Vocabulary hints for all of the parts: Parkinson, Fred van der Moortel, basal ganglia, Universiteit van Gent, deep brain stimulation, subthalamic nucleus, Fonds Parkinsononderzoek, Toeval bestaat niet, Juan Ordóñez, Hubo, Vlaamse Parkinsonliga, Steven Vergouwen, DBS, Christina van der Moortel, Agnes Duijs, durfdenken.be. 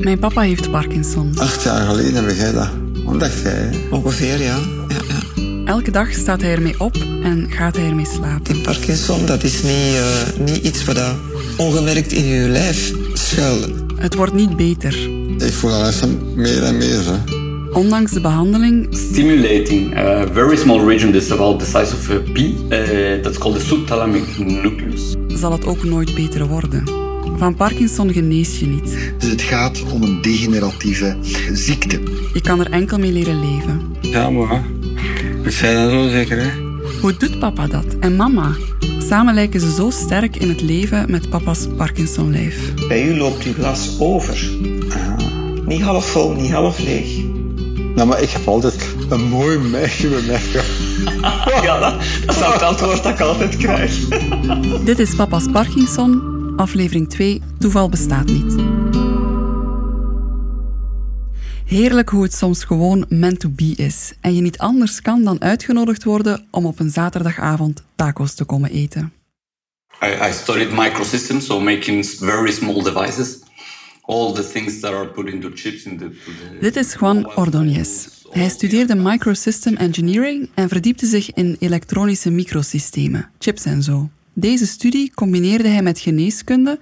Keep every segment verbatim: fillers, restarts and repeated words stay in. Mijn papa heeft Parkinson. Acht jaar geleden heb jij dat. Omdat jij... Ongeveer, ja. ja, ja. Elke dag staat hij ermee op en gaat hij ermee slapen. Die Parkinson, dat is niet, uh, niet iets wat ongemerkt in je lijf schuilt. Het wordt niet beter. Ik voel al even meer en meer, hè. Ondanks de behandeling... Stimulating a very small region that's about the size of a pea. Uh, that's called the subthalamic nucleus. Zal het ook nooit beter worden. Van Parkinson genees je niet. Dus het gaat om een degeneratieve ziekte. Je kan er enkel mee leren leven. Ja, maar... We zijn er zo zeker, hè. Hoe doet papa dat? En mama? Samen lijken ze zo sterk in het leven met papa's Parkinsonlijf. Bij u loopt uw glas over. Ah. Niet half vol, niet half leeg. Nou, maar ik heb altijd een mooi meisje bij mij gehad. Ja, dat, dat is het antwoord dat ik altijd krijg. Dit is Papa's Parkinson, aflevering twee, Toeval bestaat niet. Heerlijk hoe het soms gewoon meant to be is en je niet anders kan dan uitgenodigd worden om op een zaterdagavond taco's te komen eten. I, I studied microsystems, so making very small devices. All the things that are put into chips in the, the... Dit is Juan Ordóñez. Hij studeerde microsystem engineering en verdiepte zich in elektronische microsystemen, chips en zo. Deze studie combineerde hij met geneeskunde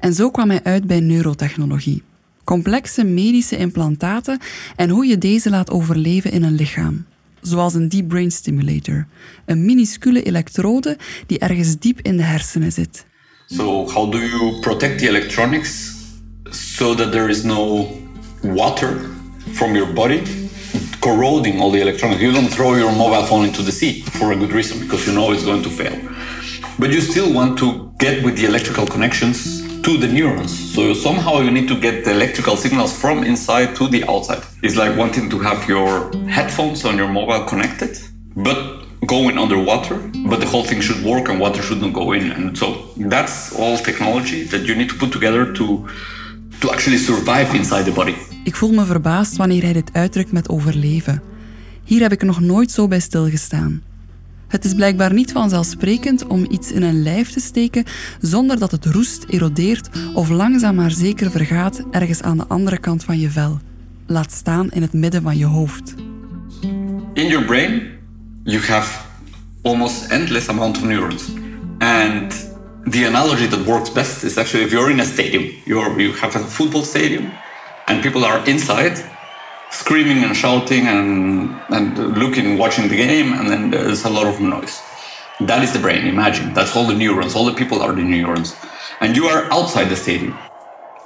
en zo kwam hij uit bij neurotechnologie. Complexe medische implantaten en hoe je deze laat overleven in een lichaam. Zoals een deep brain stimulator, een minuscule elektrode die ergens diep in de hersenen zit. So how do you protect the electronics? So that there is no water from your body corroding all the electronics. You don't throw your mobile phone into the sea for a good reason, because you know it's going to fail. But you still want to get with the electrical connections to the neurons. So somehow you need to get the electrical signals from inside to the outside. It's like wanting to have your headphones on your mobile connected, but going underwater, but the whole thing should work and water shouldn't go in. And so that's all technology that you need to put together to... to actually survive inside the body. Ik voel me verbaasd wanneer hij dit uitdrukt met overleven. Hier heb ik nog nooit zo bij stilgestaan. Het is blijkbaar niet vanzelfsprekend om iets in een lijf te steken zonder dat het roest, erodeert of langzaam maar zeker vergaat ergens aan de andere kant van je vel. Laat staan in het midden van je hoofd. In your brain, you have almost endless amount of neurons. And the analogy that works best is actually if you're in a stadium, you're, you have a football stadium and people are inside screaming and shouting and, and looking, watching the game, and then there's a lot of noise. That is the brain, imagine. That's all the neurons, all the people are the neurons. And you are outside the stadium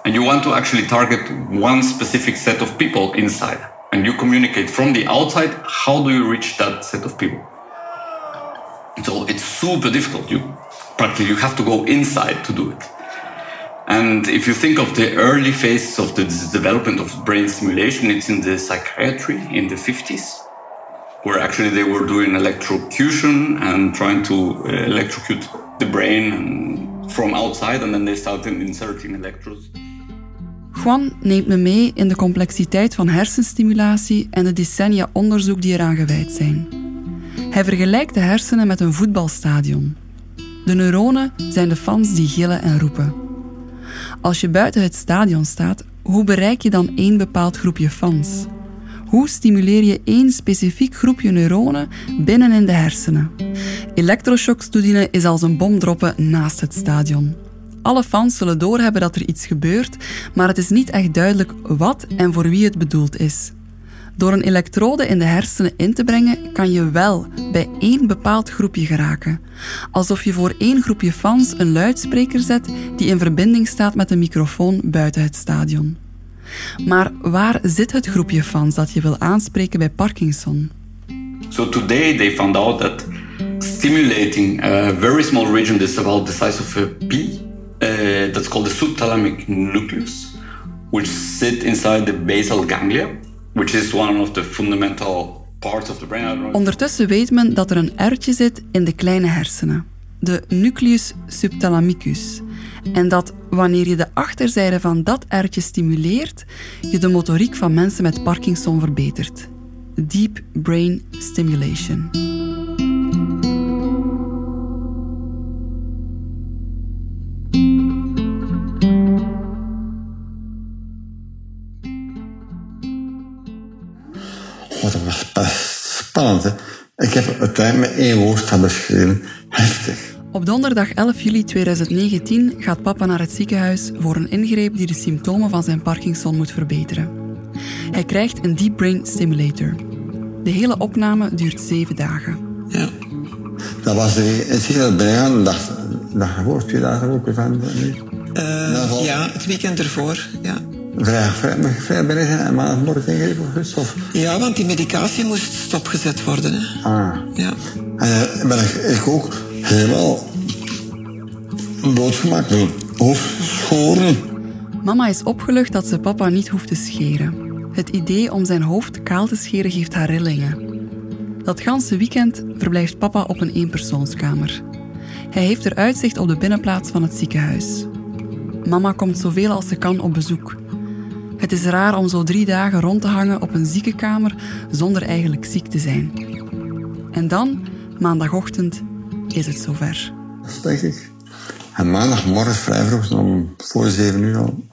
and you want to actually target one specific set of people inside. And you communicate from the outside, how do you reach that set of people? So it's super difficult. You practically you have to go inside to do it. And if you think of the early phases of the development of brain stimulation, it's in the psychiatry in the fifties, where actually they were doing electrocution and trying to electrocute the brain from outside, and then they started inserting electrodes. Juan neemt me mee in de complexiteit van hersenstimulatie en de decennia onderzoek die eraan gewijd zijn. Hij vergelijkt de hersenen met een voetbalstadion. De neuronen zijn de fans die gillen en roepen. Als je buiten het stadion staat, hoe bereik je dan één bepaald groepje fans? Hoe stimuleer je één specifiek groepje neuronen binnen in de hersenen? Elektroshocks toedienen is als een bom droppen naast het stadion. Alle fans zullen doorhebben dat er iets gebeurt, maar het is niet echt duidelijk wat en voor wie het bedoeld is. Door een elektrode in de hersenen in te brengen, kan je wel bij één bepaald groepje geraken. Alsof je voor één groepje fans een luidspreker zet die in verbinding staat met een microfoon buiten het stadion. Maar waar zit het groepje fans dat je wil aanspreken bij Parkinson? So today they found out that stimulating a very small region that's about the size of a pea, uh, that's called the subthalamic nucleus, which sit inside the basal ganglia. Which is one of the fundamental parts of the brain. Ondertussen weet men dat er een R'tje zit in de kleine hersenen, de nucleus subthalamicus. En dat wanneer je de achterzijde van dat R'tje stimuleert, je de motoriek van mensen met Parkinson verbetert. Deep brain stimulation. dat was best spannend. Hè? Ik heb uiteindelijk met één woord gaan beschreven. Heftig. Op donderdag elf juli tweeduizend negentien gaat papa naar het ziekenhuis voor een ingreep die de symptomen van zijn Parkinson moet verbeteren. Hij krijgt een deep brain stimulator. De hele opname duurt zeven dagen. Ja. Dat was de eerste bijna dag ervoor, twee dagen ook. Uh, ja, het weekend ervoor, ja. Vrij beneden en maandagmorgen ingrepen of of? Ja, want die medicatie moest stopgezet worden. Hè. Ah. Ja. En ben ik, ik ook helemaal blootgemaakt door hoofdschoren. Mama is opgelucht dat ze papa niet hoeft te scheren. Het idee om zijn hoofd kaal te scheren geeft haar rillingen. Dat ganse weekend verblijft papa op een eenpersoonskamer. Hij heeft er uitzicht op de binnenplaats van het ziekenhuis. Mama komt zoveel als ze kan op bezoek. Het is raar om zo drie dagen rond te hangen op een ziekenkamer zonder eigenlijk ziek te zijn. En dan, maandagochtend, is het zover. Dat denk ik. En maandagmorgen vrij vroeg, om voor zeven uur al,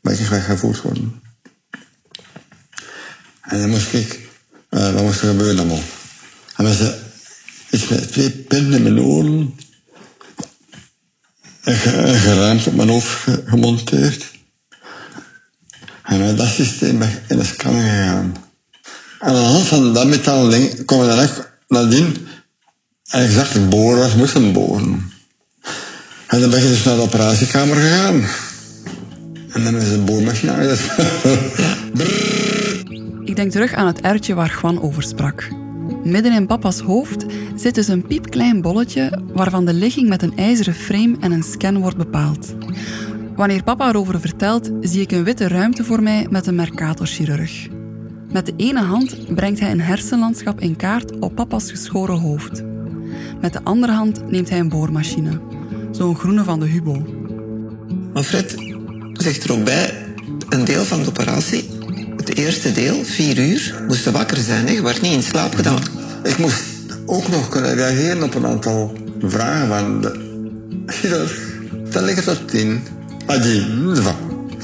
ben ik weggevoerd worden. En dan moest ik... Uh, wat moest er gebeuren allemaal? En dan ze iets met twee pinnen in mijn oren, en geraamd op mijn hoofd gemonteerd. En met dat systeem ben ik in de scanning gegaan. En aan de hand van dat metalen ding kon ik dan echt nadien exact boren waar ze moesten boren. En dan ben ik dus naar de operatiekamer gegaan. En dan is de boormachine aangezet. Ik denk terug aan het erwtje waar Juan over sprak. Midden in papa's hoofd zit dus een piepklein bolletje waarvan de ligging met een ijzeren frame en een scan wordt bepaald. Wanneer papa erover vertelt, zie ik een witte ruimte voor mij met een mercatorchirurg. Met de ene hand brengt hij een hersenlandschap in kaart op papa's geschoren hoofd. Met de andere hand neemt hij een boormachine. Zo'n groene van de Hubo. Maar Fred zegt er ook bij, een deel van de operatie... Het eerste deel, vier uur, moest je wakker zijn. Hè? Je werd niet in slaap gedaan. Ik moest ook nog kunnen reageren op een aantal vragen van de chirurg. Dat ligt tot tien. Adje, dva,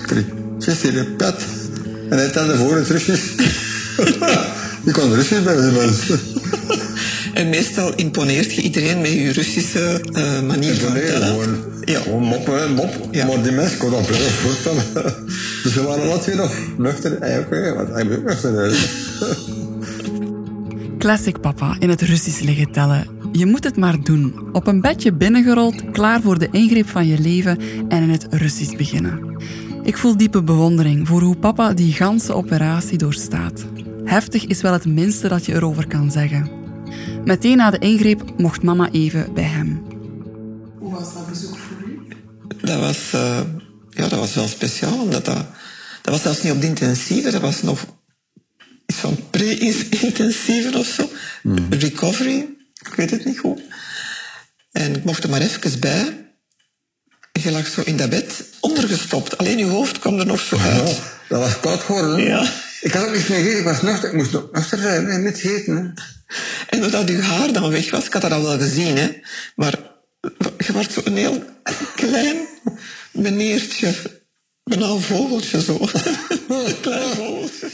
drie, zes, vier, pet. En hij telde voor het Russisch. Je kon Russisch bij mensen. En meestal imponeert je iedereen met je Russische uh, manier van tellen. Gewoon, ja. Gewoon moppen, mop. Ja. Maar die mensen kon dat blijven voorstellen. Dus we waren alle twee nog nuchter. Hij ook, want hij was ook nuchter. Classic papa in het Russisch liggen tellen. Je moet het maar doen. Op een bedje binnengerold, klaar voor de ingreep van je leven en in het Russisch beginnen. Ik voel diepe bewondering voor hoe papa die ganse operatie doorstaat. Heftig is wel het minste dat je erover kan zeggen. Meteen na de ingreep mocht mama even bij hem. Hoe was dat bezoek voor u? Dat was, uh, ja, dat was wel speciaal. Omdat dat, dat was zelfs niet op de intensieve. Dat was nog iets van pre-intensieve of zo. Mm. Recovery, ik weet het niet goed. En ik mocht er maar even bij. Je lag zo in dat bed, ondergestopt. Alleen je hoofd kwam er nog zo uit. Ja, dat was koud geworden. Ja. Ik had ook niets meer gegeten. Ik was nuchter. Ik moest nog nuchter zijn en niets eten. Hè. En doordat je haar dan weg was, ik had dat al wel gezien, hè. Maar je werd zo'n heel klein meneertje. Bijna een vogeltje zo. Een klein vogeltje.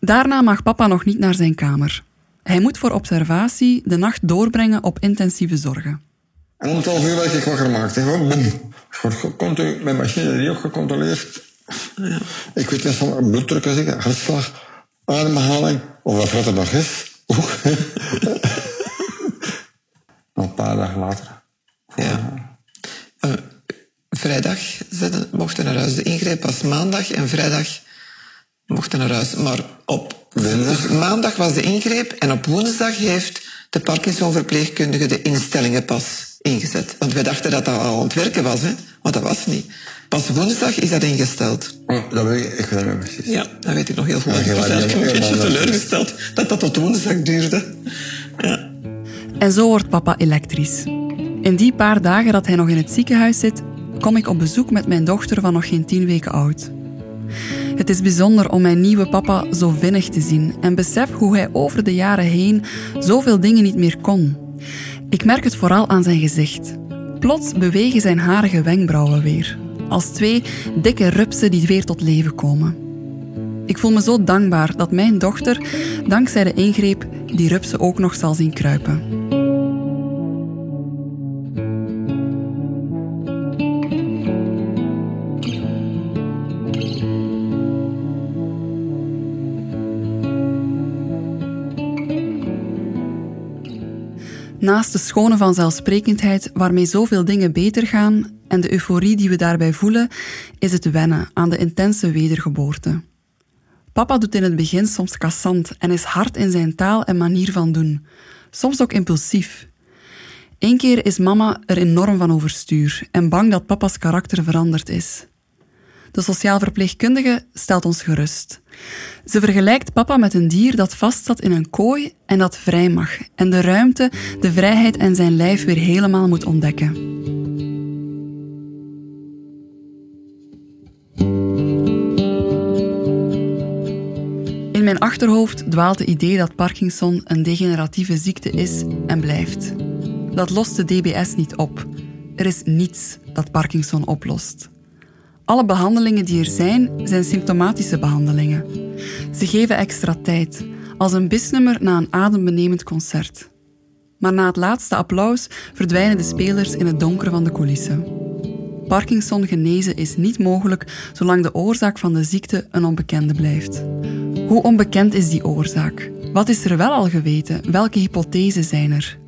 Daarna mag papa nog niet naar zijn kamer. Hij moet voor observatie de nacht doorbrengen op intensieve zorgen. En om twaalf uur werd ik wakker gemaakt. Boem. Mijn machine die ook gecontroleerd. Ja. Ik weet niet van bloeddruk, hartslag, ademhaling, of dat Fred er nog is. Nog een paar dagen later. Ja. Uh, vrijdag zetten, mochten naar huis. De ingreep was maandag en vrijdag mochten naar huis. Maar op woensdag. Maandag was de ingreep en op woensdag heeft de Parkinson-verpleegkundige de instellingen pas ingezet. Want wij dachten dat dat al aan het werken was, hè? Maar dat was niet. Pas woensdag is dat ingesteld. Oh, dat weet ik, ik weet het precies. Ja, dat weet ik nog heel goed. Ik was eigenlijk een beetje teleurgesteld dat dat tot woensdag duurde. Ja. En zo wordt papa elektrisch. In die paar dagen dat hij nog in het ziekenhuis zit, kom ik op bezoek met mijn dochter van nog geen tien weken oud. Het is bijzonder om mijn nieuwe papa zo vinnig te zien en besef hoe hij over de jaren heen zoveel dingen niet meer kon. Ik merk het vooral aan zijn gezicht. Plots bewegen zijn harige wenkbrauwen weer, als twee dikke rupsen die weer tot leven komen. Ik voel me zo dankbaar dat mijn dochter, dankzij de ingreep, die rupsen ook nog zal zien kruipen. Naast de schone vanzelfsprekendheid waarmee zoveel dingen beter gaan en de euforie die we daarbij voelen, is het wennen aan de intense wedergeboorte. Papa doet in het begin soms kassant en is hard in zijn taal en manier van doen. Soms ook impulsief. Eén keer is mama er enorm van overstuur en bang dat papa's karakter veranderd is. De sociaal verpleegkundige stelt ons gerust. Ze vergelijkt papa met een dier dat vastzat in een kooi en dat vrij mag en de ruimte, de vrijheid en zijn lijf weer helemaal moet ontdekken. In mijn achterhoofd dwaalt het idee dat Parkinson een degeneratieve ziekte is en blijft. Dat lost de D B S niet op. Er is niets dat Parkinson oplost. Alle behandelingen die er zijn, zijn symptomatische behandelingen. Ze geven extra tijd, als een bisnummer na een adembenemend concert. Maar na het laatste applaus verdwijnen de spelers in het donker van de coulissen. Parkinson genezen is niet mogelijk zolang de oorzaak van de ziekte een onbekende blijft. Hoe onbekend is die oorzaak? Wat is er wel al geweten? Welke hypothesen zijn er?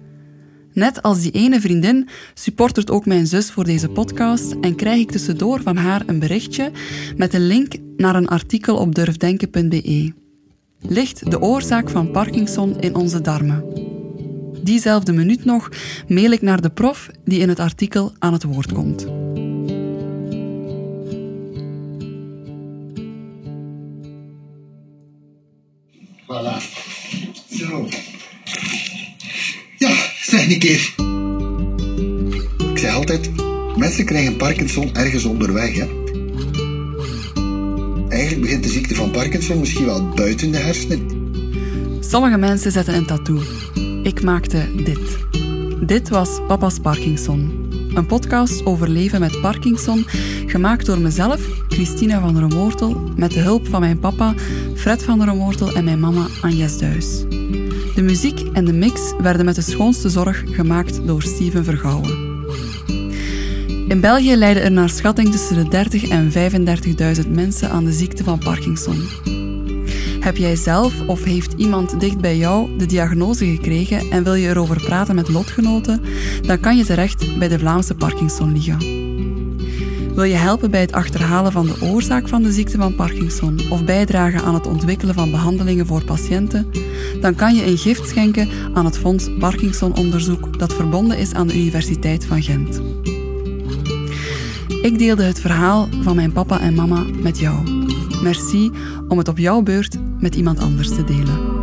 Net als die ene vriendin supportert ook mijn zus voor deze podcast en krijg ik tussendoor van haar een berichtje met een link naar een artikel op durfdenken punt be. Ligt de oorzaak van Parkinson in onze darmen? Diezelfde minuut nog mail ik naar de prof die in het artikel aan het woord komt. Voilà. Zo. Ja, zeg een keer. Ik zeg altijd, mensen krijgen Parkinson ergens onderweg, hè. Eigenlijk begint de ziekte van Parkinson misschien wel buiten de hersenen. Sommige mensen zetten een tattoo. Ik maakte dit. Dit was Papa's Parkinson. Een podcast over leven met Parkinson, gemaakt door mezelf, Christina van der Moortel, met de hulp van mijn papa, Fred van der Moortel en mijn mama, Agnes Duijs. De muziek en de mix werden met de schoonste zorg gemaakt door Steven Vergouwen. In België lijden er naar schatting tussen de dertigduizend en vijfendertigduizend mensen aan de ziekte van Parkinson. Heb jij zelf of heeft iemand dicht bij jou de diagnose gekregen en wil je erover praten met lotgenoten, dan kan je terecht bij de Vlaamse Parkinsonliga. Wil je helpen bij het achterhalen van de oorzaak van de ziekte van Parkinson of bijdragen aan het ontwikkelen van behandelingen voor patiënten, dan kan je een gift schenken aan het Fonds Parkinsononderzoek dat verbonden is aan de Universiteit van Gent. Ik deelde het verhaal van mijn papa en mama met jou. Merci om het op jouw beurt met iemand anders te delen.